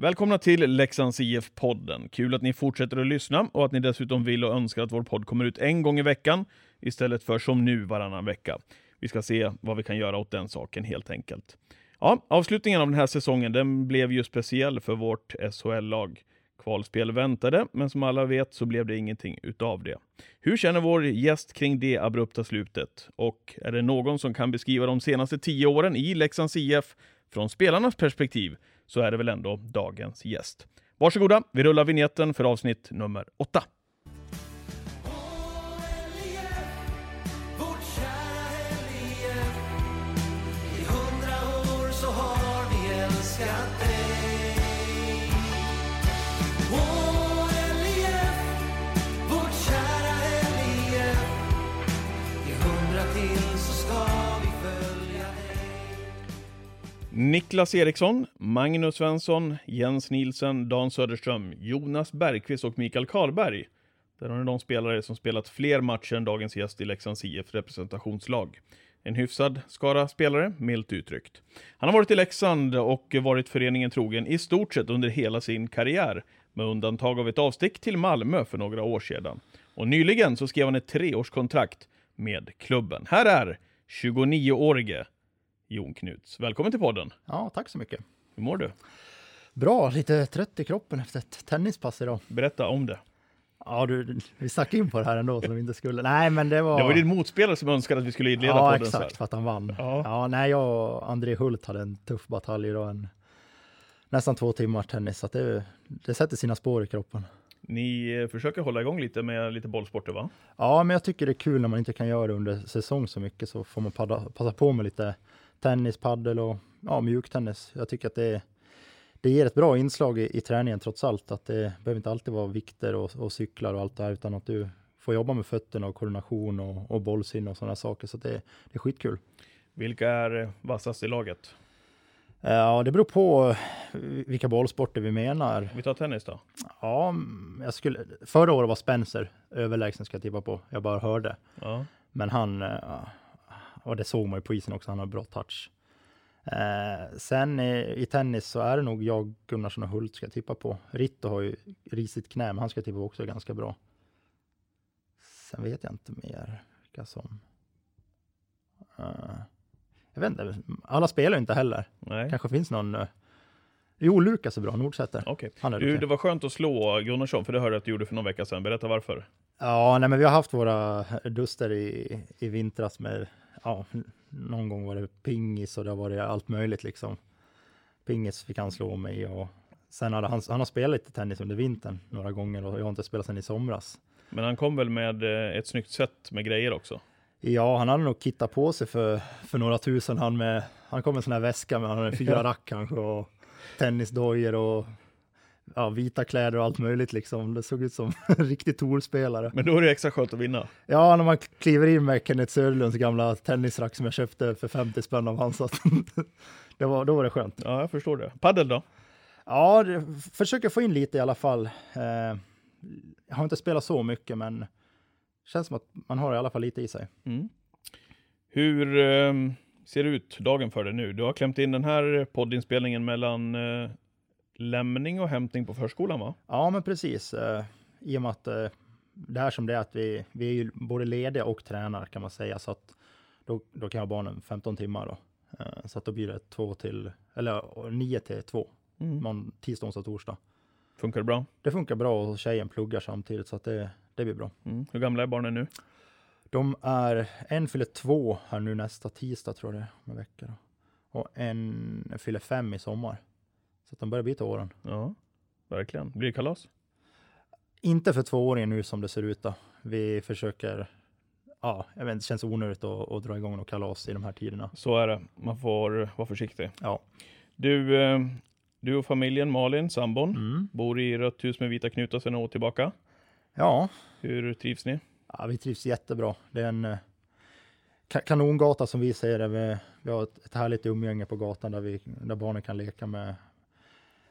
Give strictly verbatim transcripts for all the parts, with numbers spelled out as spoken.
Välkomna till Leksands I F-podden. Kul att ni fortsätter att lyssna och att ni dessutom vill och önskar att vår podd kommer ut en gång i veckan istället för som nu varannan vecka. Vi ska se vad vi kan göra åt den saken helt enkelt. Ja, avslutningen av den här säsongen den blev ju speciell för vårt S H L-lag. Kvalspel väntade, men som alla vet så blev det ingenting utav det. Hur känner vår gäst kring det abrupta slutet? Och är det någon som kan beskriva de senaste tio åren i Leksands I F från spelarnas perspektiv så är det väl ändå dagens gäst. Varsågoda, vi rullar vignetten för avsnitt nummer åtta. Niklas Eriksson, Magnus Svensson, Jens Nilsson, Dan Söderström, Jonas Bergqvist och Mikael Karlberg. Där har ni de spelare som spelat fler matcher än dagens gäst i Leksands I F representationslag. En hyfsad skara spelare, milt uttryckt. Han har varit i Leksand och varit föreningen trogen i stort sett under hela sin karriär. Med undantag av ett avstick till Malmö för några år sedan. Och nyligen så skrev han ett treårskontrakt med klubben. Här är tjugonio-årige Jon Knuts. Välkommen till podden. Ja, tack så mycket. Hur mår du? Bra, lite trött i kroppen efter ett tennispass idag. Berätta om det. Ja, du, vi stack in på det här ändå som vi inte skulle. Nej, men det var... Det var din motspelare som önskade att vi skulle inleda ja, podden. Ja, exakt, för att han vann. Ja. ja, nej, jag och André Hult hade en tuff batalj idag. En, nästan två timmar tennis, så att det, det sätter sina spår i kroppen. Ni försöker hålla igång lite med lite bollsporter, va? Ja, men jag tycker det är kul när man inte kan göra det under säsong så mycket, så får man padda, passa på med lite tennis, paddel och ja, mjuktennis. Jag tycker att det, det ger ett bra inslag i, i träningen trots allt. Att det behöver inte alltid vara vikter och, och cyklar och allt det här, utan att du får jobba med fötterna och koordination och, och bollsinne och sådana saker. Så det, det är skitkul. Vilka är vassast i laget? Ja, det beror på vilka bollsporter vi menar. Vi tar tennis då? Ja, jag skulle, förra året var Spencer överlägsen ska jag tippa på. Jag bara hörde. Ja. Men han... Ja, och det såg man ju på isen också, han har bra touch. Eh, sen i, i tennis så är det nog jag, Gunnarsson och Hult ska tippa på. Ritto har ju risigt knä, men han ska tippa på också ganska bra. Sen vet jag inte mer vilka som... Eh, jag vet inte, alla spelar ju inte heller. Nej. Kanske finns någon... Eh, jo, Lukas är bra, Nordsätter. Okay. Han är du, det var skönt att slå Gunnarsson, för det hörde jag att du gjorde för någon vecka sedan. Berätta varför. Ja, nej, men vi har haft våra duster i, i vintras med... Ja, någon gång var det pingis och det var det allt möjligt liksom. Pingis fick han slå mig och sen hade han, han har spelat lite tennis under vintern några gånger och jag har inte spelat sedan i somras. Men han kom väl med ett snyggt sätt med grejer också? Ja, han hade nog kittat på sig för, för några tusen. Han, med, han kom med en sån här väska med han hade fyra rack kanske och tennisdojor och... Ja, vita kläder och allt möjligt liksom. Det såg ut som en riktig tourspelare. Men då är det extra skönt att vinna. Ja, när man kliver in med Kenneth Söderlunds gamla tennisrack som jag köpte för femtio spänn av hans. det var, då var det skönt. Ja, jag förstår det. Paddel då? Ja, det, försöker få in lite i alla fall. Eh, jag har inte spelat så mycket, men känns som att man har i alla fall lite i sig. Mm. Hur... Eh, ser det ut dagen för dig nu? Du har klämt in den här poddinspelningen mellan... Eh, lämning och hämtning på förskolan, va? Ja, men precis. Eh, I och med att eh, det här som det är att vi, vi är ju både lediga och tränar kan man säga. Så att då, då kan jag ha barnen femton timmar då. Eh, så att då blir det två till, eller nio till två. Mm. Man, tisdag, onsdag, torsdag. Funkar det bra? Det funkar bra och tjejen pluggar samtidigt så att det, det blir bra. Mm. Hur gamla är barnen nu? De är, en fyller två här nu nästa tisdag tror jag det är, om en vecka då. Och en fyller fem i sommar. Så att de börjar byta åren. Ja, verkligen. Blir det kalas? Inte för två år nu som det ser ut då. Vi försöker, ja, jag vet inte, det känns onödigt att, att dra igång något kalas i de här tiderna. Så är det. Man får vara försiktig. Ja. Du, du och familjen Malin, sambon, mm. bor i rött hus med vita knutar sedan år tillbaka. Ja. Hur trivs ni? Ja, vi trivs jättebra. Det är en kanongata som vi säger. Vi, vi har ett härligt umgänge på gatan där, vi, där barnen kan leka med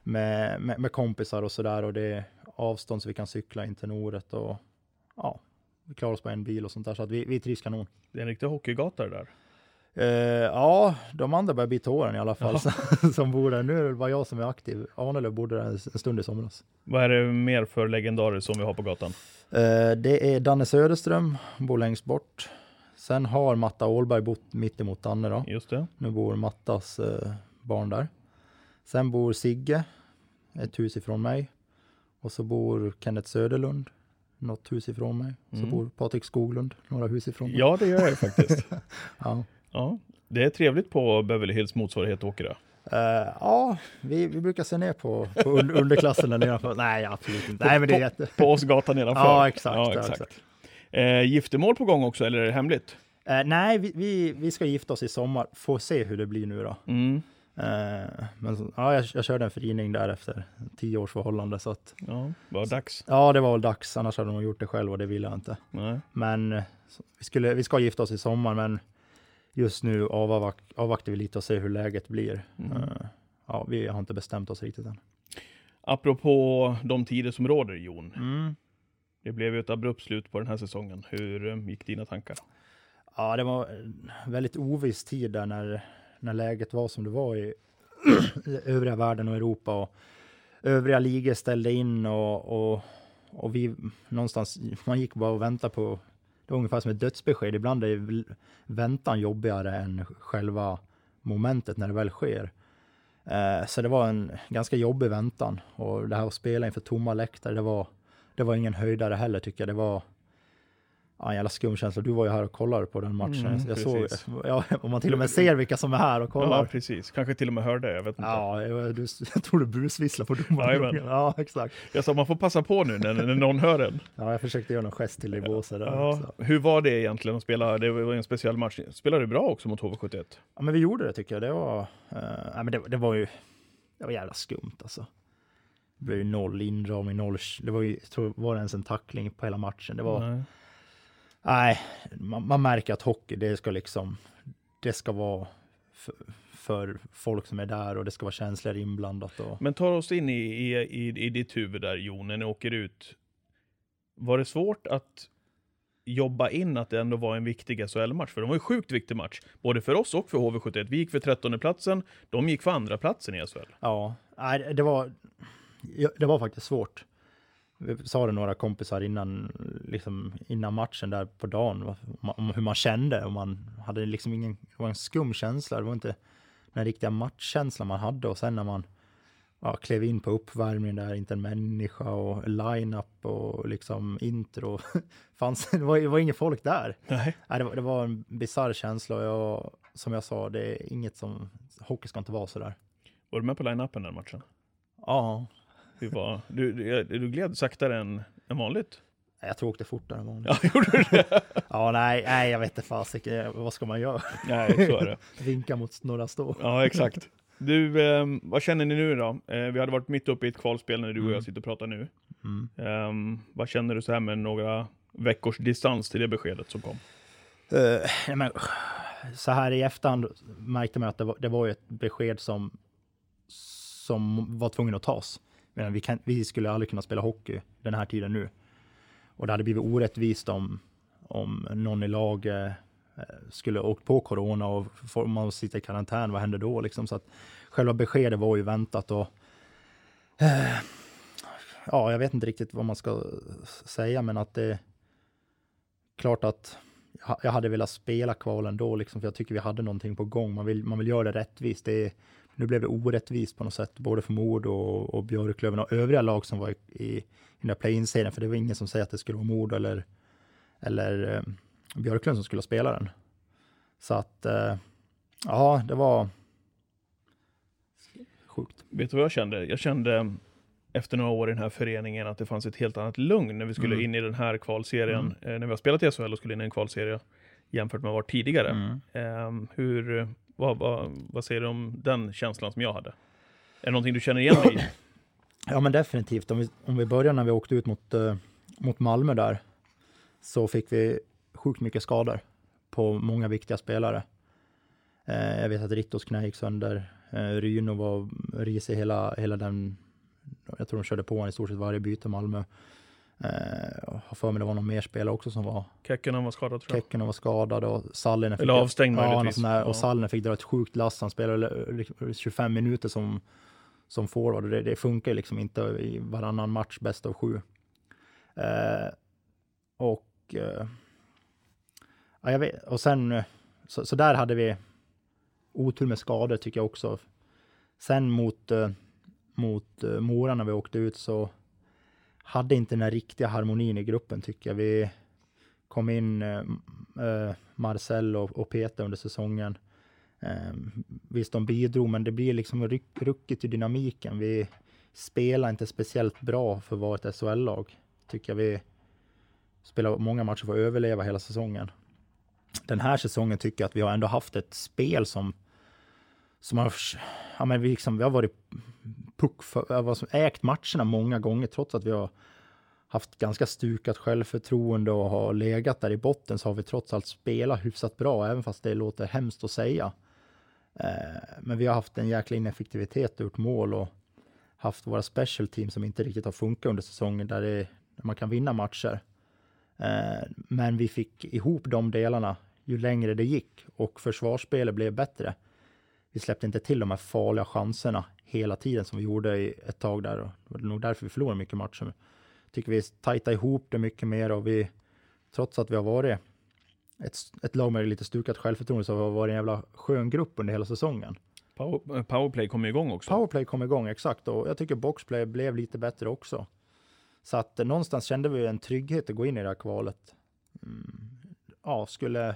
Med, med, med kompisar och sådär, och det är avstånd så vi kan cykla in till Noret och ja, vi klarar oss på en bil och sånt där, så att vi, vi trivs kanon. Det är en riktig hockeygata där. Uh, ja, de andra börjar bita håren i alla fall, ja. som, som bor där. Nu är det bara jag som är aktiv. Arnelöv bodde där en stund i somras. Vad är det mer för legendarer som vi har på gatan? Uh, det är Danne Söderström, bor längst bort. Sen har Matta Ålberg bott mitt emot Danne då. Just det. Nu bor Mattas uh, barn där. Sen bor Sigge, ett hus ifrån mig. Och så bor Kenneth Söderlund, något hus ifrån mig. Mm. Så bor Patrik Skoglund, några hus ifrån mig. Ja, det gör jag faktiskt. Ja. Ja, det är trevligt på Beverly Hills motsvarighet Åkera. Uh, ja, vi, vi brukar se ner på, på underklassen där nedanför. Nej, absolut inte. Nej, men det är jätte... på oss gatan nedanför. Ja, exakt. Ja, exakt. Ja, exakt. Eh, giftermål på gång också, eller är det hemligt? Uh, nej, vi, vi, vi ska gifta oss i sommar. Får se hur det blir nu då. Mm. Uh, men ja, jag, jag körde en förgivning där efter tio års förhållande. Så att, ja, var det dags? Så, ja, det var väl dags. Annars hade de gjort det själv och det ville jag inte. Nej. Men så, vi, skulle, vi ska gifta oss i sommar, men just nu avvak- avvaktar vi lite och ser hur läget blir. Mm. Uh, ja, vi har inte bestämt oss riktigt än. Apropå de tider som råder, Jon. Mm. Det blev ju ett abrupt slut på den här säsongen. Hur gick dina tankar? Ja, det var en väldigt oviss tid där när, när läget var som det var i övriga världen och Europa. Och övriga ligor ställde in och, och, och vi någonstans, man gick bara och väntade på. Det är ungefär som ett dödsbesked. Ibland är väntan jobbigare än själva momentet när det väl sker. Eh, så det var en ganska jobbig väntan. Och det här att spela inför tomma läktare, det var, det var ingen höjdare heller tycker jag. Det var ja, en jävla skumkänsla. Du var ju här och kollade på den matchen. Mm, jag såg, ja, om man till och med ser vilka som är här och kollar. Ja, precis. Kanske till och med hörde, jag vet inte. Ja, jag, du, jag tror du busvisslar på domaren. Ja, exakt. Jag sa, man får passa på nu när, när någon hör den. Ja, jag försökte göra någon gest till dig i båset. Ja, ja. Hur var det egentligen att spela? Det var en speciell match. Spelade du bra också mot H V sjuttioett? Ja, men vi gjorde det tycker jag. Det var, eh, nej, men det, det var ju det var jävla skumt alltså. Det blev ju noll inram i noll. Det var ju, jag tror, var det ens en tackling på hela matchen. Det var... Nej. Nej, man, man märker att hockey, det ska liksom, det ska vara för, för folk som är där och det ska vara känslor inblandat. Och... Men ta oss in i, i, i, i ditt huvud där, Jon, när ni åker ut. Var det svårt att jobba in att det ändå var en viktig S H L-match? För de var ju sjukt viktig match, både för oss och för H V sjuttioett. Vi gick för trettonde platsen, de gick för andra platsen i S H L. Ja, nej, det var, det var faktiskt svårt. Vi sa det några kompisar innan, liksom innan matchen där på dagen om hur man kände. Och man hade liksom ingen, det var en skum känsla. Det var inte den riktiga matchkänslan man hade. Och sen när man ja, klev in på uppvärmningen där, inte en människa och line-up och liksom intro. Fanns, det, var, det var inget folk där. Nej. Nej, det, var, det var en bizarr känsla. Och jag, som jag sa, det är inget som, hockey ska inte vara sådär. Var du med på line-upen den matchen? Ja. Du, var, du, du, du gled saktare än, än vanligt? Jag tror åkte fortare än vanligt. Ja, gjorde du det? Ja, nej, nej, jag vet inte fast. Vad ska man göra? Nej, så är det. Vinka mot några stå. Ja, exakt. Du, eh, vad känner ni nu då? Eh, vi hade varit mitt uppe i ett kvalspel när du och jag sitter och pratar nu. Mm. Eh, vad känner du så här med några veckors distans till det beskedet som kom? Uh, men, så här i efterhand märkte man att det var, det var ju ett besked som, som var tvungen att tas. Men vi, kan, vi skulle aldrig kunna spela hockey den här tiden nu. Och det hade blivit orättvist om, om någon i lag eh, skulle åkt på corona och får man sitta i karantän. Vad hände då? Liksom? Så att själva beskedet var ju väntat. Och, eh, ja, jag vet inte riktigt vad man ska säga. Men att det är klart att jag hade velat spela kvalen då. Liksom, för jag tycker vi hade någonting på gång. Man vill, man vill göra det rättvist. Det är... Nu blev det orättvist på något sätt, både för Modo och, och Björklöven och övriga lag som var i, i, i den där play-in-serien. För det var ingen som säger att det skulle vara Modo eller, eller eh, Björklöven som skulle spela den. Så att, eh, ja, det var sjukt. Vet du vad jag kände? Jag kände efter några år i den här föreningen att det fanns ett helt annat lugn när vi skulle mm. in i den här kvalserien. Mm. Eh, när vi har spelat i S H L och skulle in i en kvalserie jämfört med vad tidigare. Mm. Eh, hur... Vad, vad, vad säger du om den känslan som jag hade? Är det någonting du känner igen dig i? Ja, men definitivt. Om vi, om vi börjar när vi åkte ut mot, eh, mot Malmö där, så fick vi sjukt mycket skador på många viktiga spelare. Eh, jag vet att Rittos knä gick sönder. Eh, Ryno var risig hela, hela den... Jag tror de körde på en i stort sett varje byte i Malmö. Jag har för mig det var någon mer spelare också som var... Keckorna var skadad tror jag. Keckorna var skadad och Sallinen fick... Eller avstängd ja, möjligtvis. Här, och ja. Sallinen fick dra ett sjukt last. Han spelade tjugofem minuter som, som forward. Det, det funkar liksom inte i varannan match bäst av sju. Eh, och... Eh, ja, jag vet, och sen... Så, så där hade vi otur med skador tycker jag också. Sen mot, eh, mot eh, Mora när vi åkte ut så... hade inte den här riktiga harmonin i gruppen tycker jag. Vi kom in eh, Marcel och, och Peter under säsongen. Eh, visst de bidrog men det blir liksom ryck, ruckigt i dynamiken. Vi spelar inte speciellt bra för att vara ett S H L-lag. Tycker jag vi spelar många matcher för att överleva hela säsongen. Den här säsongen tycker jag att vi har ändå haft ett spel som som har, ja men vi liksom, vi har varit puck för, ägt matcherna många gånger trots att vi har haft ganska stukat självförtroende och har legat där i botten så har vi trots allt spelat hyfsat bra även fast det låter hemskt att säga. Eh, men vi har haft en jäkla ineffektivitet ur mål och haft våra special team som inte riktigt har funkat under säsongen där, det, där man kan vinna matcher. Eh, men vi fick ihop de delarna ju längre det gick och försvarsspelet blev bättre. Vi släppte inte till de här farliga chanserna hela tiden som vi gjorde i ett tag där. Och det var nog därför vi förlorade mycket matcher. Tycker vi tajtar ihop det mycket mer och vi, trots att vi har varit ett, ett lag med lite stukat självförtroende så har vi varit en jävla skön grupp under hela säsongen. Power, powerplay kom igång också. Powerplay kom igång, exakt. Och jag tycker boxplay blev lite bättre också. Så att någonstans kände vi en trygghet att gå in i det här kvalet. Mm. Ja, skulle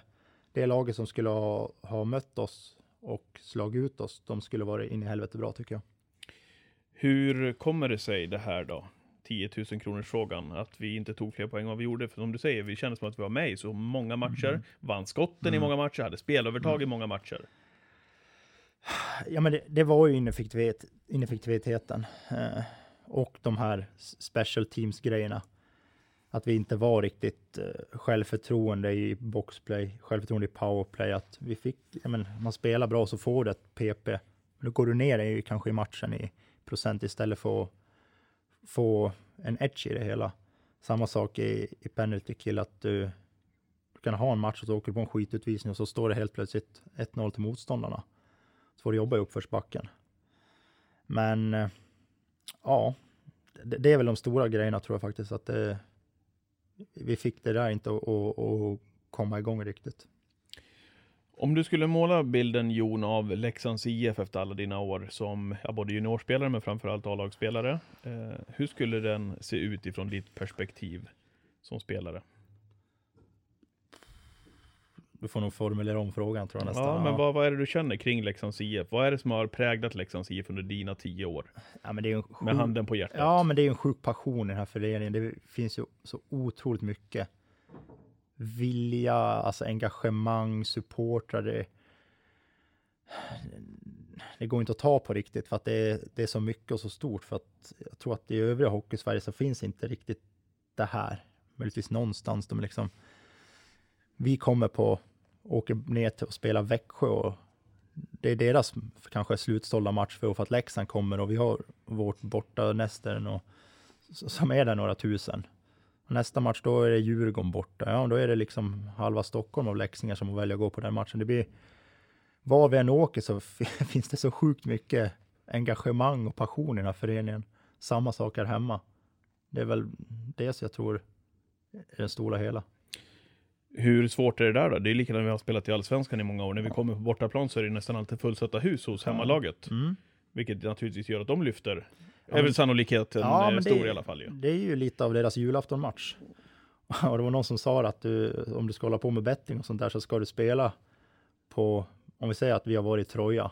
det laget som skulle ha, ha mött oss och slag ut oss, de skulle vara in i helvete bra tycker jag. Hur kommer det sig det här då? tio tusen kronors frågan, att vi inte tog fler poäng än vad vi gjorde, för som du säger, vi kändes som att vi var med i så många matcher, mm. vann skotten mm. i många matcher, hade spelövertag mm. i många matcher. Ja men det, det var ju ineffektivitet, ineffektiviteten eh, och de här special teams grejerna. Att vi inte var riktigt uh, självförtroende i boxplay, självförtroende i powerplay. Att vi fick, ja, men, man spelar bra så får du ett P P. Men då går du ner i, kanske i matchen i procent istället för att få en edge i det hela. Samma sak i, i penalty kill. Att du, du kan ha en match och så åker du på en skitutvisning och så står det helt plötsligt ett noll till motståndarna. Så får du jobba i uppförsbacken. Men uh, ja, det, det är väl de stora grejerna tror jag faktiskt att det... Vi fick det där inte att komma igång riktigt. Om du skulle måla bilden, Jon, av Leksands I F efter alla dina år som ja, både juniorspelare men framförallt A-lagsspelare. Eh, hur skulle den se ut ifrån ditt perspektiv som spelare? Du får nog formulera om frågan tror jag nästan. Ja, men vad, vad är det du känner kring Leksands I F? Vad är det som har präglat Leksands I F under dina tio år? Ja, men det är en sjuk... Med handen på hjärtat. Ja, men det är en sjuk passion i den här föreningen. Det finns ju så otroligt mycket vilja, alltså engagemang, supportrar. Det, det går inte att ta på riktigt för att det är, det är så mycket och så stort. För att jag tror att i övriga hockey i Sverige så finns inte riktigt det här. Möjligtvis någonstans. De liksom, vi kommer på åker ner till och spelar Växjö och det är deras kanske slutstålda match för att Leksand kommer och vi har vårt borta nästen och som är där några tusen. Och nästa match då är det Djurgården borta. Ja, och då är det liksom halva Stockholm av leksingar som väljer att gå på den matchen. Det blir, var vi än åker så finns det så sjukt mycket engagemang och passion i den här föreningen. Samma sak här hemma. Det är väl det som jag tror är den stora hela. Hur svårt är det där då? Det är likadant när vi har spelat i Allsvenskan i många år. När vi kommer på bortaplan så är det nästan alltid fullsatta hus hos hemmalaget. Mm. Vilket naturligtvis gör att de lyfter. Ja, är väl sannolikheten ja, men stor det är, i alla fall. Ja. Det är ju lite av deras julaftonmatch. Och det var någon som sa att du, om du ska hålla på med betting och sånt där så ska du spela på, om vi säger att vi har varit i Troja.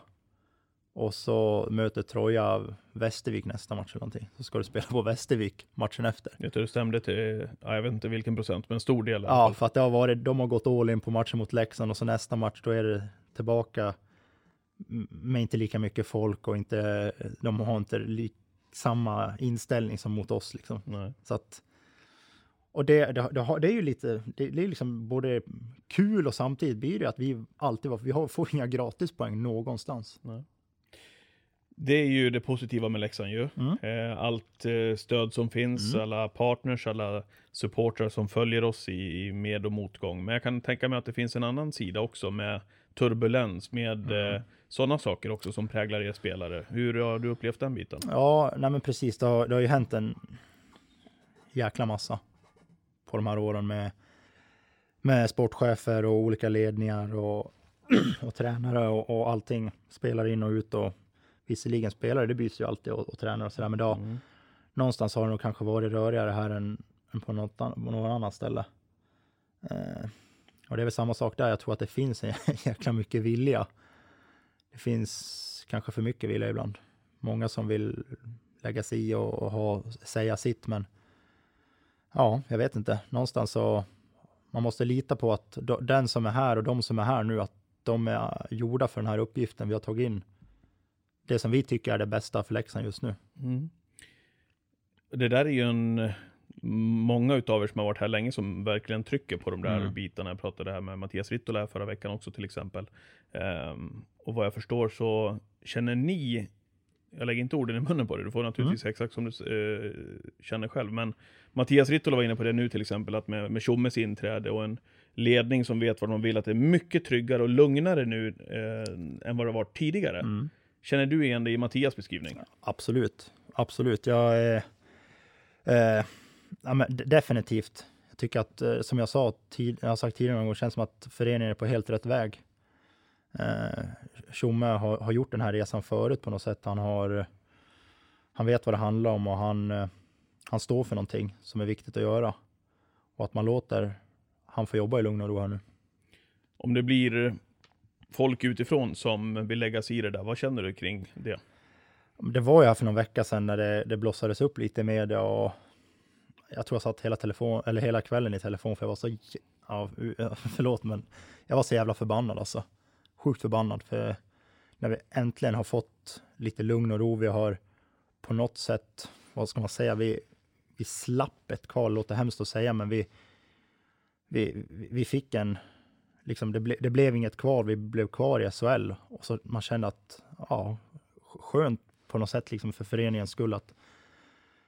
Och så möter Troja Västervik nästa match eller någonting. Så ska du spela på Västervik matchen efter. Jag tror det stämde till, jag vet inte vilken procent, men en stor del. Ja, för att det har varit, de har gått all in på matchen mot Leksand och så nästa match då är det tillbaka med inte lika mycket folk och inte, de har inte li, samma inställning som mot oss liksom. Nej. Så att, och det, det, det, har, det är ju lite, det, det är liksom både kul och samtidigt blir det att vi alltid var, vi har, får inga gratispoäng någonstans. Nej. Det är ju det positiva med Leksand ju. Mm. Allt stöd som finns, mm. alla partners, alla supportrar som följer oss i med och motgång. Men jag kan tänka mig att det finns en annan sida också med turbulens, med mm. sådana saker också som präglar er spelare. Hur har du upplevt den biten? Ja, nej men precis. Det har, det har ju hänt en jäkla massa på de här åren med, med sportchefer och olika ledningar och, och tränare och, och allting spelar in och ut och visserligen spelare, det byts ju alltid och, och tränar och sådär, men då mm. någonstans har det nog kanske varit rörigare här än, än på något an- på någon annan ställe. Eh, och det är väl samma sak där, jag tror att det finns en jäkla mycket vilja. Det finns kanske för mycket vilja ibland. Många som vill lägga sig i och, och ha, säga sitt, men ja, jag vet inte. Någonstans så man måste lita på att do, den som är här och de som är här nu, att de är gjorda för den här uppgiften vi har tagit in. Det som vi tycker är det bästa för Leksand just nu. Mm. Det där är ju en... Många utav er som har varit här länge som verkligen trycker på de där mm. bitarna. Jag pratade här med Mattias Ritola förra veckan också till exempel. Um, och vad jag förstår så känner ni... Jag lägger inte orden i munnen på det. Du får naturligtvis mm. exakt som du uh, känner själv. Men Mattias Ritola var inne på det nu till exempel. Att med, med Schommes inträde och en ledning som vet vad de vill. Att det är mycket tryggare och lugnare nu uh, än vad det var tidigare. Mm. Känner du igen det i Mattias beskrivning? Absolut, absolut. Jag är, eh, ja, men definitivt. Jag tycker att, eh, som jag sa, tid, jag har sagt tidigare någon gång, känns som att föreningen är på helt rätt väg. Eh, Schommer har, har gjort den här resan förut på något sätt. Han har, han vet vad det handlar om och han, eh, han står för någonting som är viktigt att göra. Och att man låter han få jobba i lugn och ro här nu. Om det blir... folk utifrån som vill lägga sig i det där. Vad känner du kring det? Det var ju här för någon vecka sedan när det, det blossades upp lite i media och jag tror jag satt hela, telefon, eller hela kvällen i telefon för jag var så ja, förlåt men jag var så jävla förbannad alltså. Sjukt förbannad för när vi äntligen har fått lite lugn och ro, vi har på något sätt, vad ska man säga, vi, vi slapp ett kval, låter hemskt att säga, men vi vi, vi fick en liksom det, ble, det blev inget kvar, vi blev kvar i S H L och så man kände att ja, skönt på något sätt liksom för föreningens skull att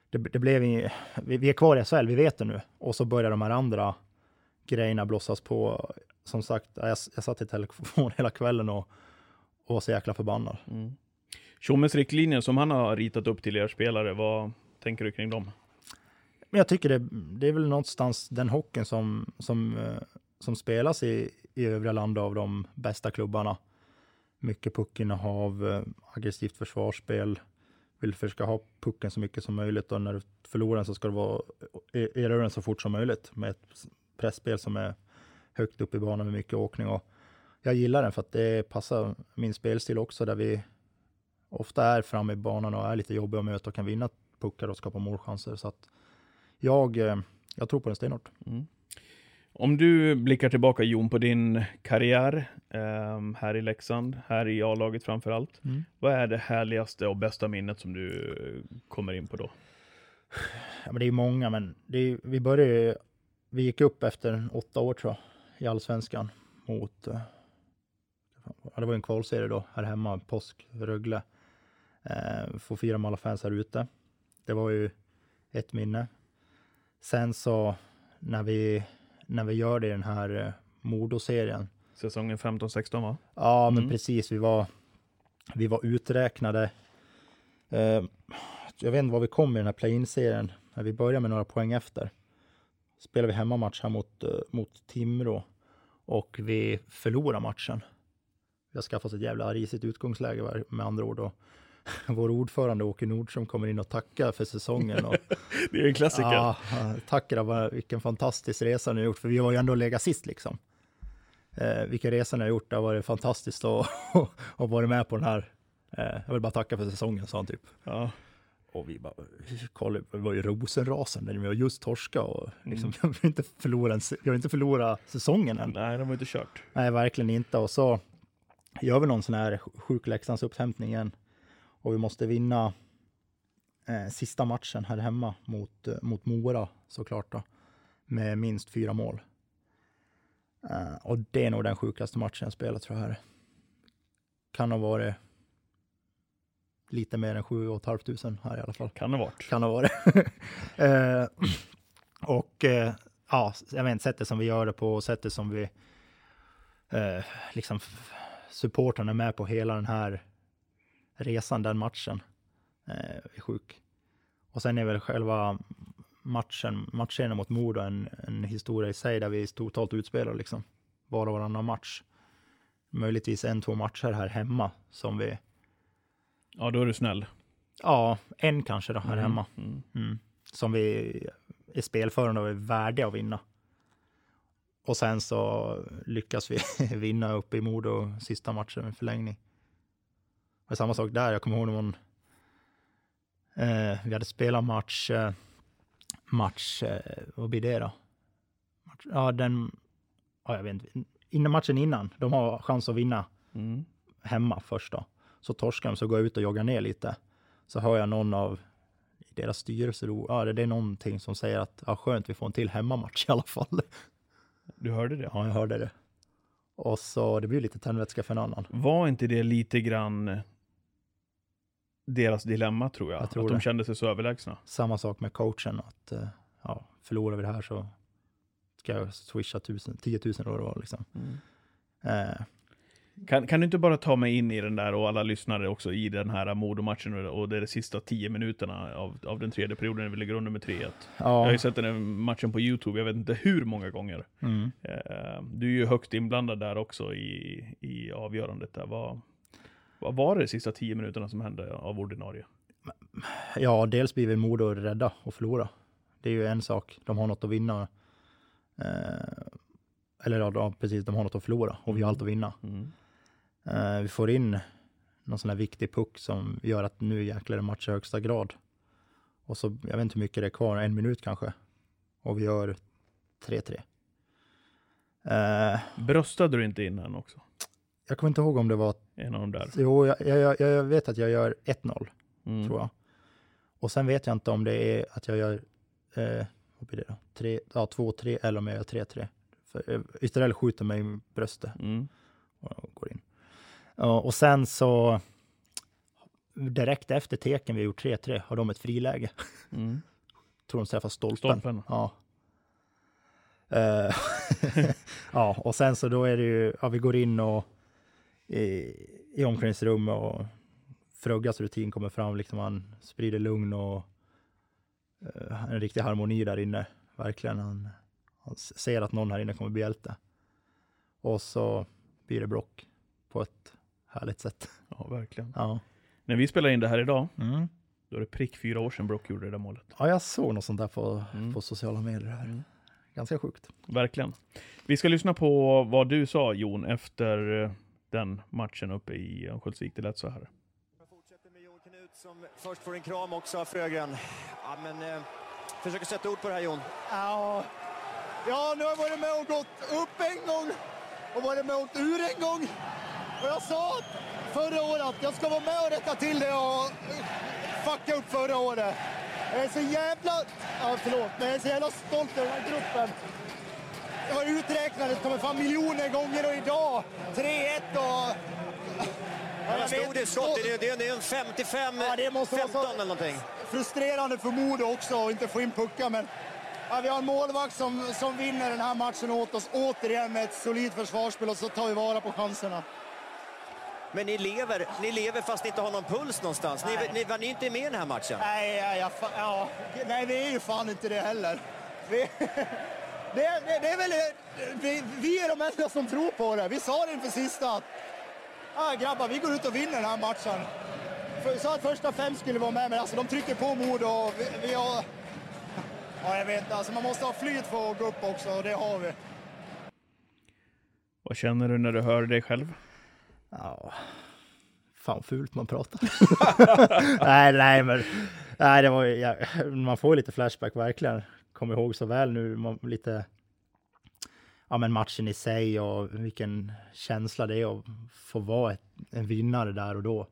det, det blev inget, vi, vi är kvar i S H L, vi vet det nu, och så börjar de här andra grejerna blossas på. Som sagt, jag, jag satt i telefon hela kvällen och, och var så jäkla förbannad. Mm. Schommes riktlinjer som han har ritat upp till er spelare, vad tänker du kring dem? Men jag tycker det, det är väl någonstans den hockeyn som, som som spelas i, i övriga land av de bästa klubbarna. Mycket puckinnehav, aggressivt försvarsspel. Vill försöka ha pucken så mycket som möjligt och när du förlorar den så ska du vara i rören så fort som möjligt med ett pressspel som är högt upp i banan med mycket åkning. Och jag gillar den för att det passar min spelstil också där vi ofta är framme i banan och är lite jobbiga att möta och kan vinna puckar och skapa målchanser. Så att jag, jag tror på den stenhårt. Mm. Om du blickar tillbaka, Jon, på din karriär eh, här i Leksand, här i A-laget framförallt. Mm. Vad är det härligaste och bästa minnet som du kommer in på då? Ja, men det är många, men det är, vi började, vi gick upp efter åtta år tror jag, i Allsvenskan mot, ja, det var en kvalserie då, här hemma, påsk, Rögle. Eh, får fira med alla fans här ute. Det var ju ett minne. Sen så, när vi när vi gör det i den här eh, Modo-serien. Säsongen femton sexton va? Ja, men mm. precis. Vi var, vi var uträknade. Eh, jag vet inte vad vi kom i den här play-in-serien. När vi började med några poäng efter. Spelade vi hemmamatch här mot, eh, mot Timrå. Och vi förlorade matchen. Vi har skaffat oss ett jävla risigt utgångsläge med andra ord. Vår ordförande Åke Nordström kommer in och tackar för säsongen. Och, det är en klassiker. Ja, tackar, vilken fantastisk resa ni har gjort. För vi var ju ändå lägga sist liksom. Eh, vilka resor ni har gjort, det har varit fantastiskt att och, och vara med på den här. Eh, jag vill bara tacka för säsongen, sa han typ. Ja. Och vi bara, kolla, vi var ju rosenrasen när vi var just torska. Och liksom, mm. vi, har inte förlorat, vi har inte förlorat säsongen än. Nej, de har inte kört. Nej, verkligen inte. Och så gör vi någon sån här sjukläxans upphämtning igen. Och vi måste vinna eh, sista matchen här hemma mot, eh, mot Mora såklart då. Med minst fyra mål. Eh, och det är nog den sjukaste matchen jag spelat tror jag här. Kan ha varit lite mer än sju och ett halvt tusen här i alla fall. Kan ha varit. Kan ha varit. eh, och eh, ja, jag vet inte, sättet som vi gör det på och sättet som vi eh, liksom supportarna är med på hela den här resan, den matchen eh, är sjuk. Och sen är väl själva matchen, matchen mot Modo en, en historia i sig där vi är totalt utspelade liksom. Bara varannan match. Möjligtvis en, två matcher här hemma som vi... Ja, då är du snäll. Ja, en kanske då här mm. hemma. Mm. Mm. Som vi är spelförande och är värdiga att vinna. Och sen så lyckas vi vinna upp i Modo sista matchen med förlängning. Och samma sak där, jag kommer ihåg när man... Eh, vi hade spelat match... Eh, match, eh, vad blir det då? Match, ja, den... Ja, jag vet inte. Innan matchen innan, de har chans att vinna mm. hemma först då. Så torskar de, så går jag ut och joggar ner lite. Så hör jag någon av deras styrelser. Ja, det är någonting som säger att ja, skönt, vi får en till hemmamatch i alla fall. Du hörde det? Ja, jag hörde det. Och så det blir lite tändvätska för en annan. Var inte det lite grann deras dilemma, tror jag? jag tror att det. De kände sig så överlägsna. Samma sak med coachen. Att ja, förlorar vi det här så ska jag swisha tio tusen år var liksom. Mm. Eh. Kan, kan du inte bara ta mig in i den där och alla lyssnare också i den här Modo-matchen och det är de sista tio minuterna av, av den tredje perioden vi ligger under med tre ett. Ja. Jag har ju sett den här matchen på YouTube, jag vet inte hur många gånger. Mm. Eh, du är ju högt inblandad där också i, i avgörandet där. Vad, vad var det de sista tio minuterna som hände av ordinarie? Ja, dels blir vi Modo rädda och förlora. Det är ju en sak, de har något att vinna. Eh, eller ja, precis, de har något att förlora och vi har allt att vinna. Mm. Eh, vi får in någon sån här viktig puck som gör att nu jäklar en match i högsta grad. Och så, jag vet inte hur mycket det är kvar, en minut kanske. Och vi gör tre tre. Eh, Bröstade du inte innan också? Jag kommer inte ihåg om det var... En av dem där. Jo, jag, jag, jag vet att jag gör ett noll, mm. tror jag. Och sen vet jag inte om det är att jag gör... Eh, vad blir det då? Tre, ja, två tre eller om jag gör tre tre. Ytterligare skjuter mig i bröstet. Mm. Och går in. Och sen så direkt efter teken vi gjort tre tre har de ett friläge. Mm. Tror de träffar stolpen. stolpen. Ja. Uh, ja, och sen så då är det ju ja, vi går in och i, i omklädningsrummet och Fruggas rutin kommer fram liksom, han sprider lugn och uh, en riktig harmoni där inne. Verkligen, han, han ser att någon här inne kommer bli hjälte. Och så blir det block på ett härligt sätt. Ja, verkligen. Ja. När vi spelar in det här idag, mm. då är det prick fyra år sedan Brock gjorde det där målet. Ja, jag såg något sånt där på, mm. på sociala medier här. Mm. Ganska sjukt. Verkligen. Vi ska lyssna på vad du sa, Jon, efter den matchen uppe i Örnsköldsvik. Det lät så här. Jag fortsätter med Jon Knuts som först får en kram också av Frögren. Ja, men eh, försöker sätta ord på det här, Jon. Ja, ja nu har jag varit med och gått upp en gång. Och var det med åt ur en gång. Och jag sa förra året att jag ska vara med och rätta till det och fucka upp förra året. Jag är så jävla... Ja, förlåt. Men jag är så jävla stolt över den här gruppen. Jag har uträknat det kommer fan miljoner gånger och idag. tre ett och... Ja, jag stod i skott. Det är en femtiofem, ja, det måste femton vara så eller någonting. Frustrerande för Modo också att inte få in pucka, men... Ja, vi har en målvakt som, som vinner den här matchen åt oss återigen med ett solidt försvarsspel och så tar vi vara på chanserna. Men ni lever, ni lever fast ni inte har någon puls någonstans. Ni, ni var ni inte med i den här matchen? Nej, ja, ja, fa- ja. Nej, vi är ju fan inte det heller. Vi, det, det, det är väl, vi, vi är de enda som tror på det. Vi sa det inför sista att ah, grabbar, vi går ut och vinner den här matchen. Vi sa att första fem skulle vara med, men alltså, de trycker på mod och vi, vi har... Ja, jag vet. Alltså man måste ha flyt för att gå upp också, och det har vi. Vad känner du när du hör dig själv? Ja, fan fult man pratar. nej, nej, men nej, det var, ja, man får lite flashback verkligen. Kommer ihåg så väl nu, man, lite ja, men matchen i sig och vilken känsla det är att få vara ett, en vinnare där och då.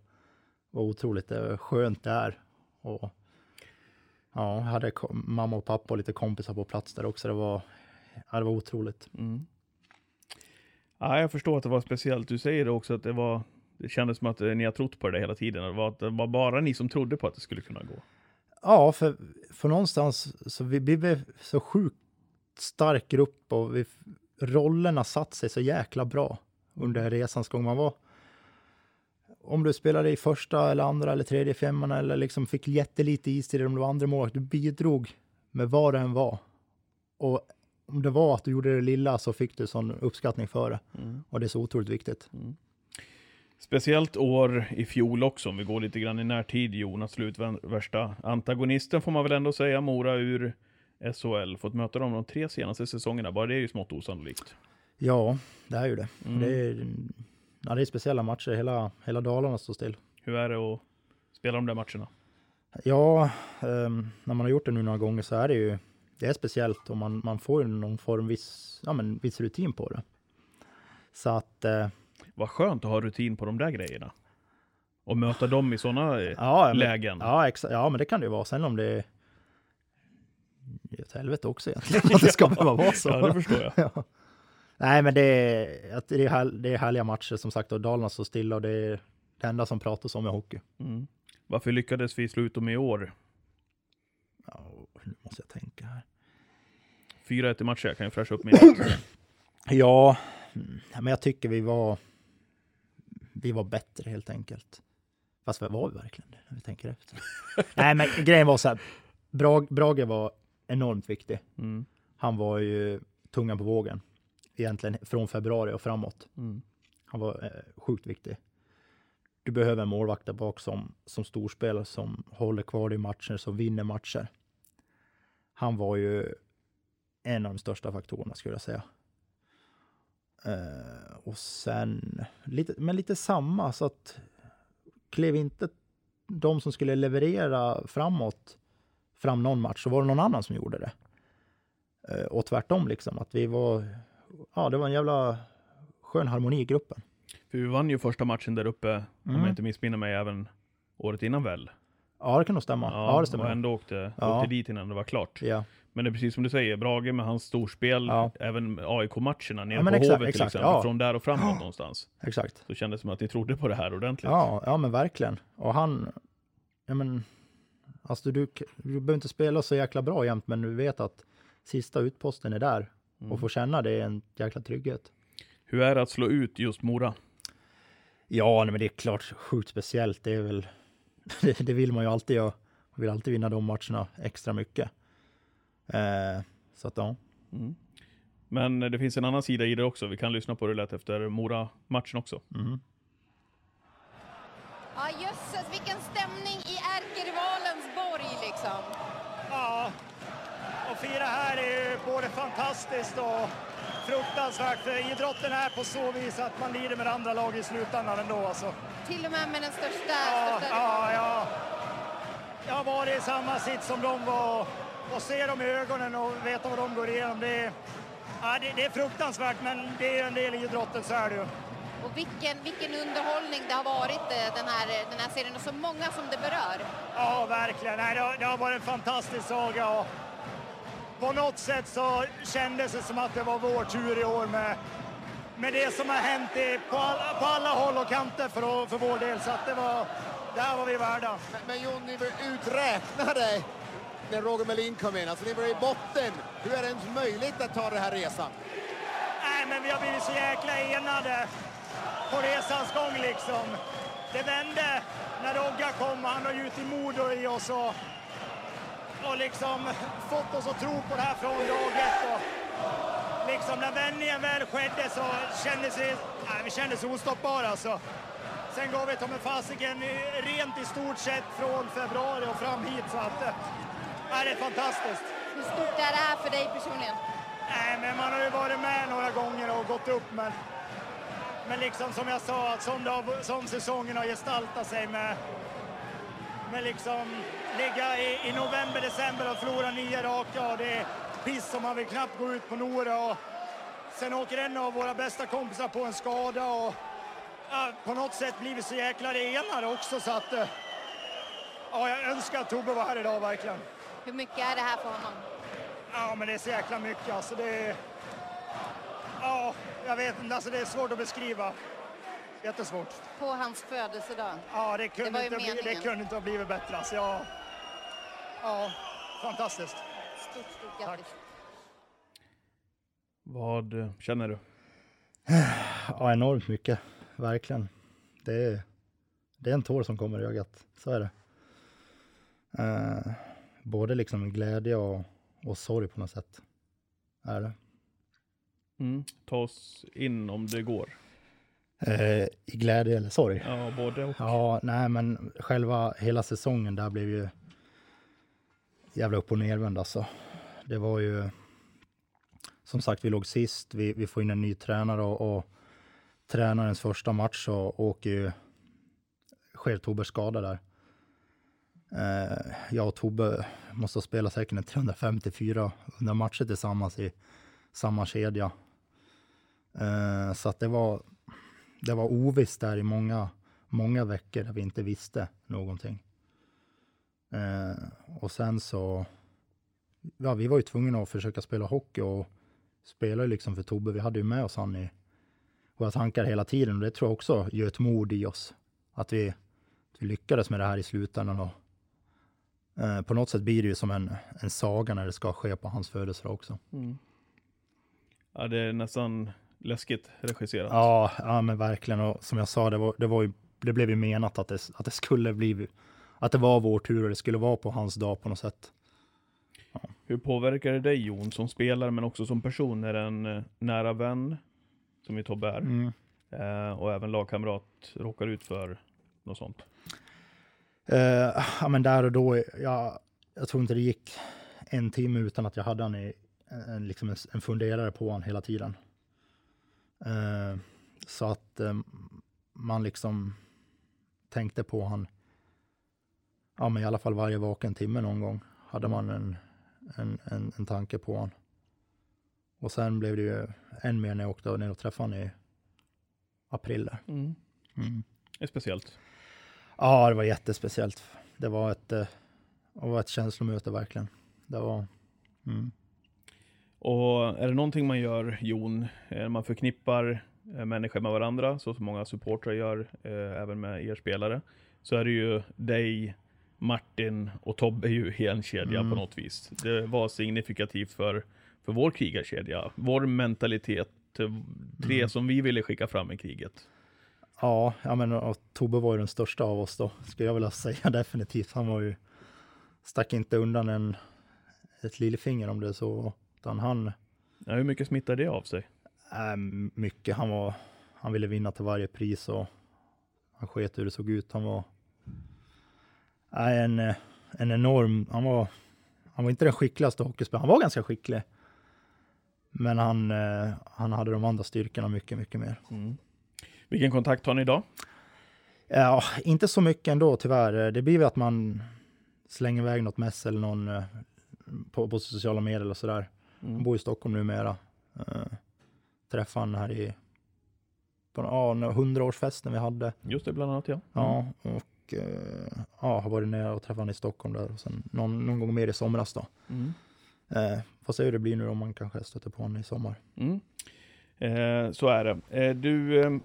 Vad otroligt skönt det är. Och ja, hade kom- mamma och pappa och lite kompisar på plats där också. Det var, ja, det var otroligt. Mm. Ja, jag förstår att det var speciellt. Du säger det också att det var det kändes som att ni har trott på det hela tiden. Det var, det var bara ni som trodde på att det skulle kunna gå. Ja, för, för någonstans så vi blev så sjukt stark grupp och vi, rollerna satt sig så jäkla bra under resans gång. Man var, om du spelade i första eller andra eller tredje femman eller liksom fick jättelite istid om du var andra mål, du bidrog med vad det än var. Och om det var att du gjorde det lilla så fick du sån uppskattning för det. Mm. Och det är så otroligt viktigt. Mm. Speciellt år i fjol också, om vi går lite grann i närtid, Jonas, slut värsta antagonisten får man väl ändå säga, Mora ur S H L. Fått möta dem de tre senaste säsongerna, bara det är ju smått osannolikt. Ja, det är ju det. Mm. Det, är, ja, det är speciella matcher, hela, hela Dalarna står still. Hur är det att spela de där matcherna? Ja, um, när man har gjort det nu några gånger så är det ju, det är speciellt och man, man får ju någon form viss, ja, men viss rutin på det. Så att... Uh, Vad skönt att ha rutin på de där grejerna. Och möta dem i sådana ja, men, lägen. Ja, exa- ja, men det kan det ju vara. Sen om det är ett helvete också egentligen. Att det ska behöva vara så. Ja, det förstår jag. Ja. Nej, men det är, att det, är här, det är härliga matcher. Som sagt, och Dalarna står stilla och det är det enda som pratas om i hockey. Mm. Varför lyckades vi sluta med i år? Ja, nu måste jag tänka här. fyra ett i matcher, jag kan ju fräscha upp min. Ja, men jag tycker vi var... Vi var bättre helt enkelt. Fast vad var vi verkligen det när vi tänker efter? Nej, men grejen var så här. Brage, Brage var enormt viktig. Mm. Han var ju tungan på vågen. Egentligen från februari och framåt. Mm. Han var eh, sjukt viktig. Du behöver en målvakt där bak som, som storspelare som håller kvar i matcher, som vinner matcher. Han var ju en av de största faktorerna skulle jag säga. Uh, och sen lite, men lite samma så att klev inte de som skulle leverera framåt fram någon match så var det någon annan som gjorde det uh, och tvärtom liksom att vi var ja det var en jävla skön harmoni i gruppen. För vi vann ju första matchen där uppe mm. om jag inte missminner mig även året innan väl. Ja det kan nog stämma. Ja, ja det stämmer. Och ändå åkte, ja. åkte dit innan det var klart. Ja. Men det är precis som du säger, Brage med hans storspel, ja. Även A I K-matcherna nere ja, på exakt, Hovet till exakt, exempel, ja. Från där och framåt någonstans. Exakt. Så kändes det som att ni trodde på det här ordentligt. Ja, ja men verkligen. Och han, ja men, alltså du, du behöver inte spela så jäkla bra jämt, men du vet att sista utposten är där mm. och får känna det är en jäkla trygghet. Hur är det att slå ut just Mora? Ja, nej, men det är klart sjukt speciellt. Det är väl, det vill man ju alltid göra. Man vill alltid vinna de matcherna extra mycket. Eh, så att, ja. Mm. Men det finns en annan sida i det också. Vi kan lyssna på det lätt efter Mora-matchen också. Mm. Ja, jösses, vilken stämning i ärkervalens borg liksom. Ja, och fira här är ju både fantastiskt och fruktansvärt. För idrotten är på så vis att man lider med andra lag i slutändan ändå. Alltså. Till och med med den största. Ja, största ja, ja. Jag har varit i samma sitt som de var. Och se dem i ögonen och veta vad de går igenom. Det är, ja, det, det är fruktansvärt, men det är en del i idrotten, så är det ju. Och vilken, vilken underhållning det har varit den här, den här serien och så många som det berör. Ja, verkligen. Nej, det, har, det har varit en fantastisk saga. Och på något sätt så kändes det som att det var vår tur i år med, med det som har hänt i, på, alla, på alla håll och kanter för, för vår del. Så att det var, där var vi värda. Men, men Jonny, du uträknar dig. När Roger Melin kom in, alltså ni var i botten. Hur är det ens möjligt att ta den här resan? Nej, men vi har blivit så jäkla enade på resans gång liksom. Det vände när Rogga kom, han har gjort i Modo i oss och, och liksom fått oss att tro på det här från dag ett. Och liksom när vändningen väl skedde så kändes vi, nej, vi kändes ostoppbara alltså. Sen gav vi Tommy Fasiken rent i stort sett från februari och fram hit så att... Ja, det är fantastiskt. Hur stort är det här för dig personligen? Nej, men man har ju varit med några gånger och gått upp. Men, men liksom som jag sa, att som, då, som säsongen har gestaltat sig med, med liksom ligga i, i november, december och förlora nio rakt. Ja, det är piss som man vill knappt gå ut på Nora. Och sen åker en av våra bästa kompisar på en skada. Och ja, på något sätt blir vi så jäkla renare också. Så att, ja, jag önskar att Tobbe var här idag verkligen. Hur mycket är det här för honom? Ja, men det är så jäkla mycket. Alltså det är... Ja, jag vet inte. Alltså det är svårt att beskriva. jättesvårt. På hans födelsedag. Ja, det kunde, det inte, bli, det kunde inte ha blivit bättre. Alltså, ja. ja, fantastiskt. Stort, stort grattis. Vad känner du? Ja, enormt mycket. Verkligen. Det är, det är en tår som kommer i ögat. Så är det. Eh, både liksom glädje och, och sorg på något sätt. Är det. Mm. Ta oss in om det går. Eh, I glädje eller sorg? Ja, både och. Ja, nej, men själva hela säsongen där blev ju jävla upp och nervänd alltså. Det var ju, som sagt, vi låg sist. Vi, vi får in en ny tränare och, och tränarens första match och åker ju sker Tobes skada där. Eh, jag och Tobe måste spela säkert trehundrafemtiofyra under matcher tillsammans i samma kedja. Eh, så att det var det var ovisst där i många många veckor där vi inte visste någonting. Eh, och sen så ja, vi var ju tvungna att försöka spela hockey och spela liksom för Tobbe. Vi hade ju med oss han i våra tankar hela tiden och det tror jag också gör ett mod i oss. Att vi, att vi lyckades med det här i slutändan och eh, på något sätt blir det ju som en, en saga när det ska ske på hans födelsedag också. Mm. Ja, det är nästan läskigt regisserat. Ja, ja men verkligen. Och som jag sa, det, var, det, var ju, det blev ju menat att det, att det skulle bli, att det var vår tur och det skulle vara på hans dag på något sätt. Ja. Hur påverkar det dig, Jon, som spelare men också som person? Är en nära vän, som ju Tobbe är, mm. eh, och även lagkamrat råkar ut för något sånt? Eh, ja, men där och då, ja, jag tror inte det gick en timme utan att jag hade han i en, liksom en, en funderare på han hela tiden. Eh, så att eh, man liksom tänkte på han, ja, men i alla fall varje vaken timme någon gång hade man en, en, en, en tanke på han. Och sen blev det ju än mer när jag åkte ner och träffade honom i april. Mm. Mm. Det är speciellt. Ja, det var jättespeciellt. Det var ett, det var ett känslomöte verkligen. Det var... Mm. Och är det någonting man gör, Jon, man förknippar människor med varandra, så som många supportrar gör, eh, även med er spelare, så är det ju dig, Martin och Tobbe ju i en kedja mm. på något vis. Det var signifikativt för, för vår krigarkedja, vår mentalitet, tre mm. som vi ville skicka fram i kriget. Ja, jag menar, Tobbe var ju den största av oss då, skulle jag vilja säga definitivt. Han var ju, stack inte undan en, ett lillfinger om det så. Han, ja, hur mycket smittade det av sig? Äh, mycket. Han, var, han ville vinna till varje pris och han sket hur det såg ut. Han var äh, en, en enorm... Han var, han var inte den skickligaste hockeyspelaren. Han var ganska skicklig. Men han, äh, han hade de andra styrkorna mycket, mycket mer. Mm. Vilken kontakt har ni idag? Ja, inte så mycket ändå tyvärr. Det blir väl att man slänger iväg något mess eller någon på, på sociala medier och sådär. Mm. Han bor i Stockholm numera. Uh, träffade han här i på en uh, hundraårsfesten vi hade. Just det, bland annat, ja. Mm. Ja, och uh, ja, har varit nere och träffade han i Stockholm där. Och sen någon, någon gång mer i somras då. Mm. Uh, får se hur det blir nu om man kanske stöter på honom i sommar. Mm. Uh, så är det. Uh, du, uh,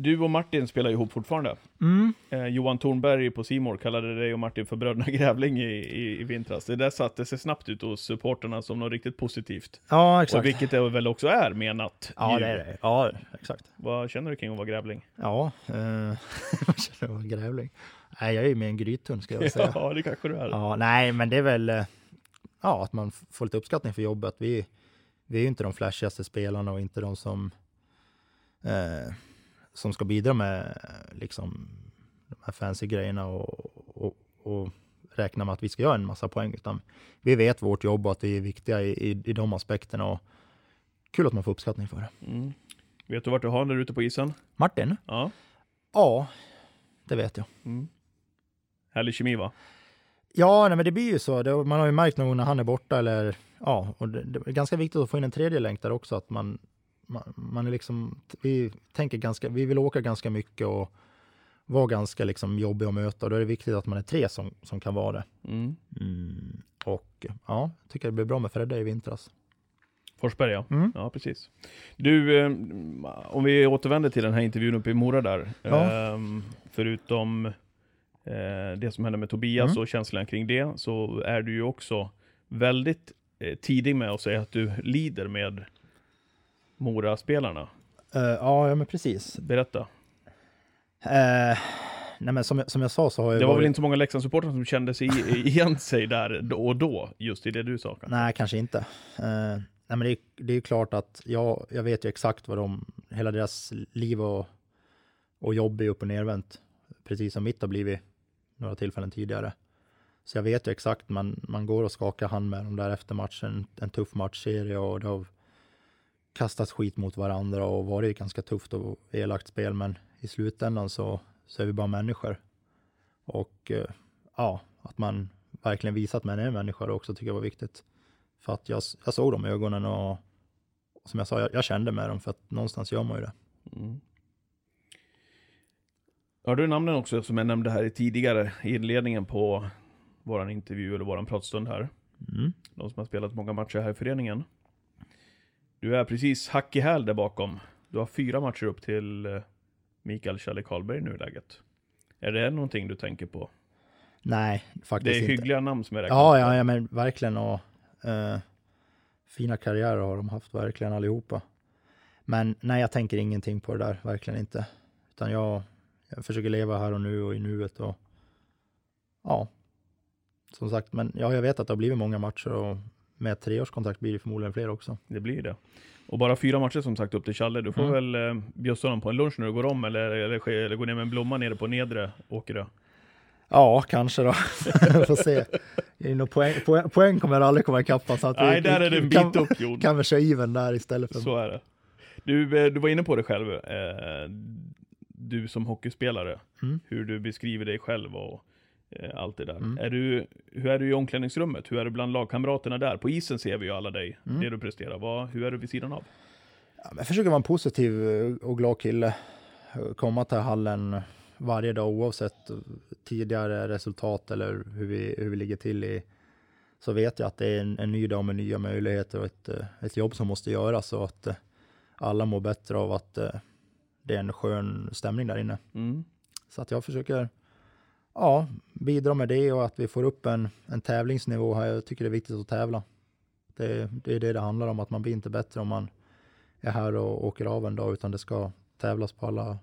du och Martin spelar ihop fortfarande. Mm. Uh, Johan Tornberg på C More kallade dig och Martin för bröderna Grävling i, i, i vintras. Det där satte sig snabbt ut hos supporterna som något riktigt positivt. Ja, exakt. Och vilket det väl också är menat. Ja, ju. Det är det. Ja, exakt. Vad känner du kring att vara Grävling? Ja, uh, vad känner du att vara Grävling? Nej, jag är ju med en grytun, ska jag säga. Ja, det kanske du är. Ja, nej, men det är väl uh, ja, att man får lite uppskattning för jobbet. Vi, vi är ju inte de flashigaste spelarna och inte de som... Uh, som ska bidra med liksom de här fancy grejerna och, och, och räkna med att vi ska göra en massa poäng, utan vi vet vårt jobb och att vi är viktiga i, i, i de aspekterna, och kul att man får uppskattning för det. Mm. Vet du vart du har när du är ute på isen? Martin? Ja. Ja, det vet jag. Mm. Härlig kemi, va? Ja, nej, men det blir ju så. Det, man har ju märkt någon när han är borta eller, ja, och det, det är ganska viktigt att få in en tredje länk där också, att man man är liksom, vi tänker ganska, vi vill åka ganska mycket och vara ganska liksom jobbig att möta, och då är det viktigt att man är tre som, som kan vara det. Mm. Mm. Och ja, jag tycker det blir bra med Fredde i vintras. Forsberg, ja. Mm. Ja, precis. Du, eh, om vi återvänder till den här intervjun uppe i Mora där. Ja. Eh, förutom eh, det som hände med Tobias mm. och känslan kring det, så är du ju också väldigt eh, tidig med att säga att du lider med Mora-spelarna. Eh, ja, men precis. Berätta. Eh... Nej, men som, som jag sa så har jag Det var varit... väl inte så många Leksandssupportrar som kände sig igen sig där då och då, just i det du sa. Nej, kanske inte. Uh, nej, men det, det är ju klart att jag, jag vet ju exakt vad de, hela deras liv och, och jobb är upp och nervänt. Precis som mitt har blivit några tillfällen tidigare. Så jag vet ju exakt, man, man går och skakar hand med dem där efter matchen. En tuff matchserie och det har kastats skit mot varandra och varit ganska tufft och elakt spel. Men i slutändan så så är vi bara människor. Och ja, att man verkligen visar att man är människor också tycker jag var viktigt. För att jag, jag såg dem i ögonen och som jag sa, jag, jag kände med dem för att någonstans gör man ju det. Mm. Har du namnen också som jag nämnde här i tidigare inledningen på våran intervju eller våran pratstund här? Mm. De som har spelat många matcher här i föreningen. Du är precis hack i häl där bakom. Du har fyra matcher upp till Mikael Karlberg nu i läget. Är det någonting du tänker på? Nej, faktiskt inte. Det är hyggliga namn som är räknat. Ja, ja, ja, men verkligen. Och, eh, fina karriärer har de haft, verkligen allihopa. Men nej, jag tänker ingenting på det där. Verkligen inte. Utan jag, jag försöker leva här och nu och i nuet. Och, ja, som sagt. Men ja, jag vet att det har blivit många matcher och med treårskontrakt blir det förmodligen fler också. Det blir det. Och bara fyra matcher som sagt upp till Challe. Du får mm. väl eh, bjussa dem på en lunch när du går om eller, eller, eller går ner med en blomma nere på nedre Åkerö. Ja, kanske då. Får se. Poäng, poäng, poäng kommer aldrig komma ikapp. Nej, vi, där är det en bit uppgjord. Kan vi köra even där istället för. Så är det. Du, du var inne på det själv. Eh, du som hockeyspelare. Mm. Hur du beskriver dig själv och allt det där. Mm. Är du, hur är du i omklädningsrummet? Hur är du bland lagkamraterna där? På isen ser vi ju alla dig, mm. det du presterar. Vad, hur är du vid sidan av? Ja, jag försöker vara en positiv och glad kille. Komma till hallen varje dag oavsett tidigare resultat eller hur vi, hur vi ligger till i. Så vet jag att det är en, en ny dag med nya möjligheter och ett, ett jobb som måste göras så att alla mår bättre av att det är en skön stämning där inne. Mm. Så att jag försöker ja, bidra med det och att vi får upp en, en tävlingsnivå här. Jag tycker det är viktigt att tävla. Det, det är det det handlar om, att man blir inte bättre om man är här och åker av en dag, utan det ska tävlas på alla,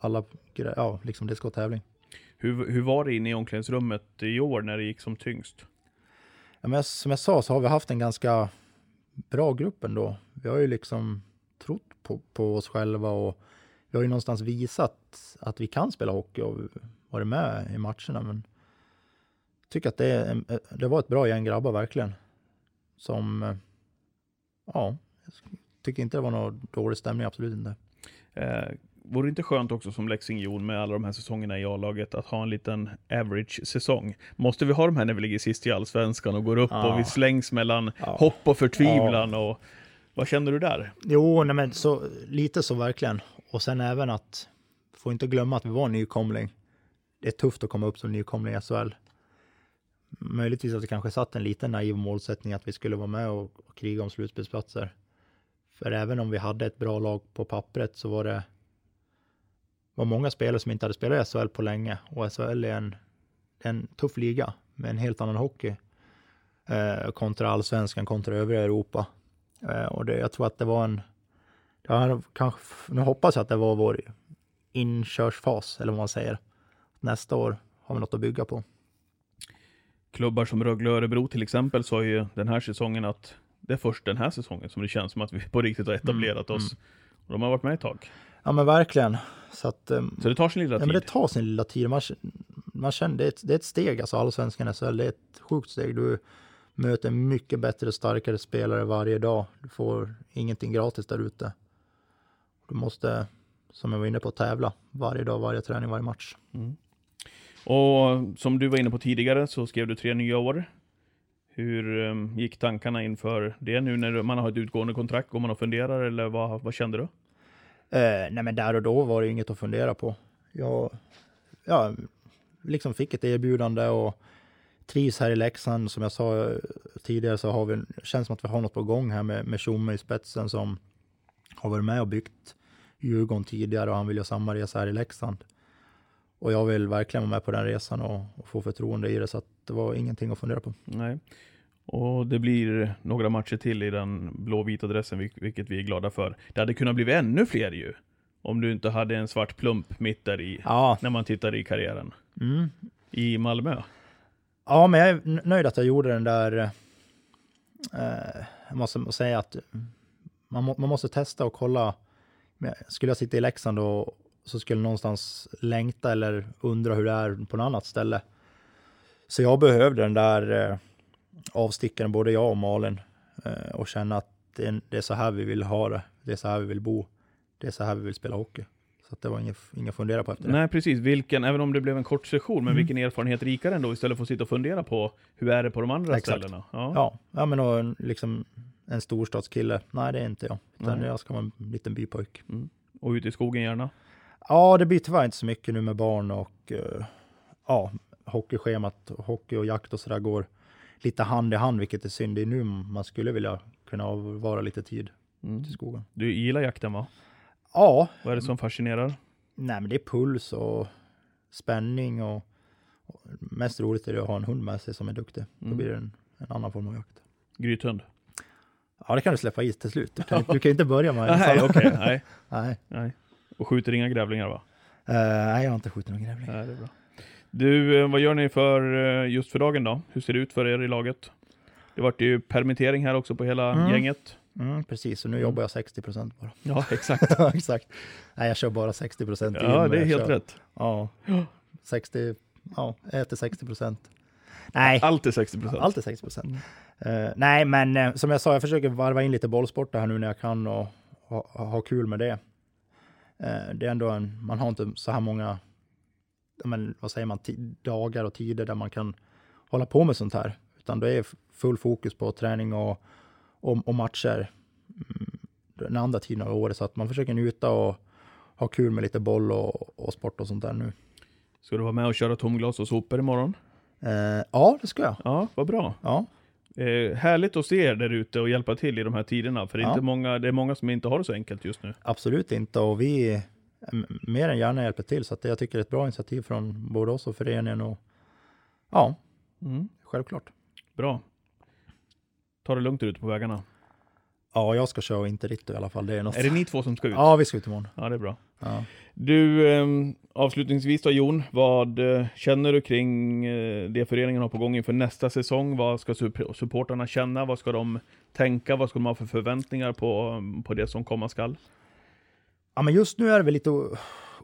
alla ja, liksom det ska tävling. Hur, hur var det inne i omklädningsrummet i år när det gick som tyngst? Ja, men som jag sa så har vi haft en ganska bra grupp ändå. Vi har ju liksom trott på, på oss själva och vi har ju någonstans visat att vi kan spela hockey och var med i matcherna, men jag tycker att det, är, det var ett bra gäng grabbar verkligen, som ja, jag tycker inte det var någon dålig stämning, absolut inte. Eh, vore det inte skönt också som Leksingjon med alla de här säsongerna i A-laget att ha en liten average-säsong? Måste vi ha de här när vi ligger sist i Allsvenskan och går upp ja. och vi slängs mellan ja. hopp och förtvivlan ja. och vad känner du där? Jo, nej men så, lite så verkligen, och sen även att får inte glömma att vi var en nykomling. Det är tufft att komma upp som nykomling i S H L. Möjligtvis att det kanske satt en liten naiv målsättning att vi skulle vara med och, och kriga om slutspelsplatser. För även om vi hade ett bra lag på pappret så var det var många spelare som inte hade spelat i S H L på länge. Och S H L är en, en tuff liga med en helt annan hockey. Eh, kontra Allsvenskan, kontra övriga Europa. Eh, och det, jag tror att det var en... Ja, kanske, nu hoppas jag att det var vår inkörsfas, eller vad man säger. Nästa år har vi något att bygga på. Klubbar som Rögle och Örebro till exempel sa ju den här säsongen att det är först den här säsongen som det känns som att vi på riktigt har etablerat mm. oss. Och de har varit med ett tag. Ja men verkligen. Så, att, så det tar sin lilla ja, tid? Ja men det tar sin lilla tid. Man, man känner, det, är ett, det är ett steg, alltså Allsvenskan S H L, det är ett sjukt steg. Du möter mycket bättre och starkare spelare varje dag. Du får ingenting gratis där ute. Du måste, som jag var inne på, tävla varje dag, varje träning, varje match. Mm. Och som du var inne på tidigare så skrev du tre nya år. Hur um, gick tankarna inför det nu när man har ett utgående kontrakt? Går man och funderar eller vad, vad kände du? Uh, nej men där och då var det inget att fundera på. Jag ja, liksom fick ett erbjudande och trivs här i Leksand. Som jag sa tidigare så har vi, känns som att vi har något på gång här med, med Schommer i spetsen som har varit med och byggt Djurgården tidigare, och han vill göra samma resa här i Leksand. Och jag vill verkligen vara med på den resan och, och få förtroende i det, så att det var ingenting att fundera på. Nej. Och det blir några matcher till i den blå-vita dressen, vilket vi är glada för. Det hade kunnat bli ännu fler ju, om du inte hade en svart plump mitt där i, ja. När man tittar i karriären. Mm. I Malmö. Ja, men jag är nöjd att jag gjorde den där. Eh, jag måste säga att man, må, man måste testa och kolla. Skulle jag sitta i Leksand då, så skulle jag någonstans längta eller undra hur det är på något annat ställe. Så jag behövde den där eh, avstickaren, både jag och Malin, eh, och känna att det, det är så här vi vill ha det. Det är så här vi vill bo. Det är så här vi vill spela hockey. Så att det var inga, inga fundera på efter det. Nej, precis. Vilken, även om det blev en kort session, men mm. vilken erfarenhet rikare ändå, istället för att sitta och fundera på hur är det på de andra Exakt. Ställena. Ja, ja, ja men då, liksom en storstadskille. Nej, det är inte jag. Utan mm. jag ska vara en liten bypojk. Mm. Och ut i skogen gärna? Ja, det blir tyvärr inte så mycket nu med barn och uh, ja, hockeyschemat, hockey och jakt och sådär går lite hand i hand, vilket är synd. Det är nu man skulle vilja kunna vara lite tid mm. till skogen. Du gillar jakten, va? Ja. Vad är det som fascinerar? Nej, men det är puls och spänning och, och mest roligt är det att ha en hund med sig som är duktig. Mm. Då blir det en, en annan form av jakt. Grythund? Ja, det kan du släppa i till slut. Du kan, du kan inte börja med det. Nej, okej. Okay, nej. nej. nej. Och skjuter inga grävlingar, va? Uh, nej, jag har inte skjutit någon grävling. Nej, det är bra. Du, vad gör ni för just för dagen då? Hur ser det ut för er i laget? Det vart ju permittering här också på hela mm. gänget. Mm, precis, och nu jobbar jag sextio procent bara. Ja, exakt. exakt. Nej, jag kör bara sextio procent. Ja, det är helt kör. Rätt. Ja, sextio, ja, äter sextio procent. Nej. Allt är sextio procent. Allt är sextio procent. Mm. Uh, nej, men uh, som jag sa, jag försöker varva in lite bollsport här nu när jag kan och ha, ha kul med det. Uh, det är ändå en, man har inte så här många, men, vad säger man, t- dagar och tider där man kan hålla på med sånt här. Utan det är full fokus på träning och Och, och matcher den andra tiden av året. Så att man försöker njuta och ha kul med lite boll och, och sport och sånt där nu. Ska du vara med och köra tomglas och sopor imorgon? Eh, ja, det ska jag. Ja, vad bra. Ja. Eh, härligt att se er där ute och hjälpa till i de här tiderna. För det är, ja. inte många, det är många som inte har det så enkelt just nu. Absolut inte. Och vi är mer än gärna hjälper till. Så att jag tycker det är ett bra initiativ från både oss och föreningen. Och, ja, mm. självklart. Bra. Tar det lugnt ut på vägarna? Ja, jag ska köra och inte Ritto i alla fall. Det är, något... är det ni två som ska ut? Ja, vi ska ut imorgon. Ja, det är bra. Ja. Du, eh, avslutningsvis då Jon, vad känner du kring eh, det föreningen har på gång inför nästa säsong? Vad ska supportarna känna? Vad ska de tänka? Vad ska de ha för förväntningar på, på det som komma skall? Ja, men just nu är det väl lite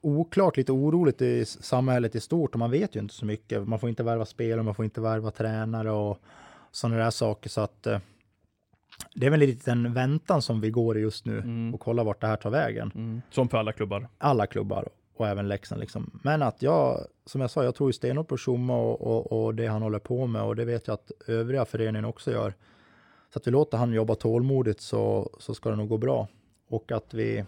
oklart, lite oroligt i samhället i stort. Och man vet ju inte så mycket. Man får inte värva spel och man får inte värva tränare och sådana där saker. Så att... Eh, det är väl lite den väntan som vi går i just nu mm. och kollar vart det här tar vägen. Mm. Som för alla klubbar. Alla klubbar och även Leksand liksom. Men att jag, som jag sa, jag tror ju stenhårt på Schommer och, och, och det han håller på med, och det vet jag att övriga föreningen också gör. Så att vi låter han jobba tålmodigt så, så ska det nog gå bra. Och att vi,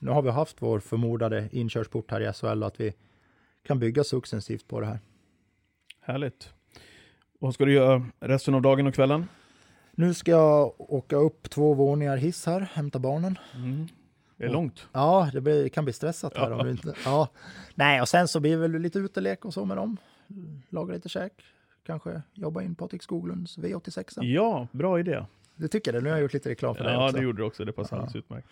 nu har vi haft vår förmodade inkörsport här i S H L, att vi kan bygga successivt på det här. Härligt. Vad ska du göra resten av dagen och kvällen? Nu ska jag åka upp två våningar hiss här, hämta barnen. Mm. Det är långt. Och, ja, det blir, kan bli stressat här. Ja. Om du inte, ja. Nej, och sen så blir väl lite utelek och så med dem. Laga lite käk. Kanske jobba in Patrik Skoglunds V åttiosex. Ja, bra idé. Det tycker jag. Nu har jag gjort lite reklam för ja, det också. Ja, det gjorde du också. Det passar alldeles utmärkt.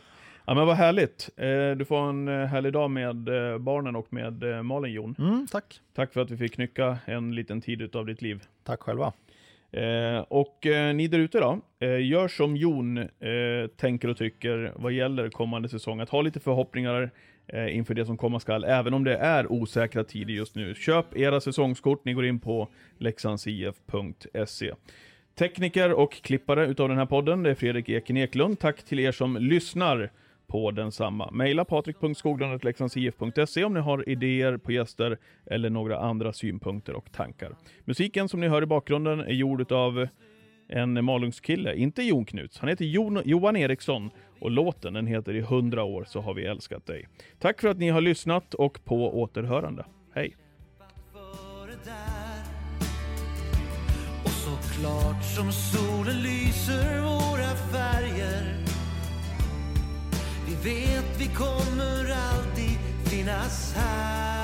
Ja, men vad härligt. Du får en härlig dag med barnen och med Malin, Jon. Mm, tack. Tack för att vi fick knycka en liten tid av ditt liv. Tack själva. Eh, och eh, ni där ute då, eh, gör som Jon eh, tänker och tycker vad gäller kommande säsong. Att ha lite förhoppningar eh, inför det som komma skall, även om det är osäkra tider just nu. Köp era säsongskort, ni går in på leksands i f punkt se. Tekniker och klippare utav den här podden, det är Fredrik Eken Eklund. Tack till er som lyssnar på densamma. Maila patrik punkt skoglund snabel-a leksands i f punkt se om ni har idéer på gäster eller några andra synpunkter och tankar. Musiken som ni hör i bakgrunden är gjord av en Malungskille, inte Jon Knuts. Han heter Jon, Johan Eriksson och låten den heter I hundra år så har vi älskat dig. Tack för att ni har lyssnat och på återhörande. Hej! och klart som solen lyser våra färger. Vi vet vi kommer alltid finnas här.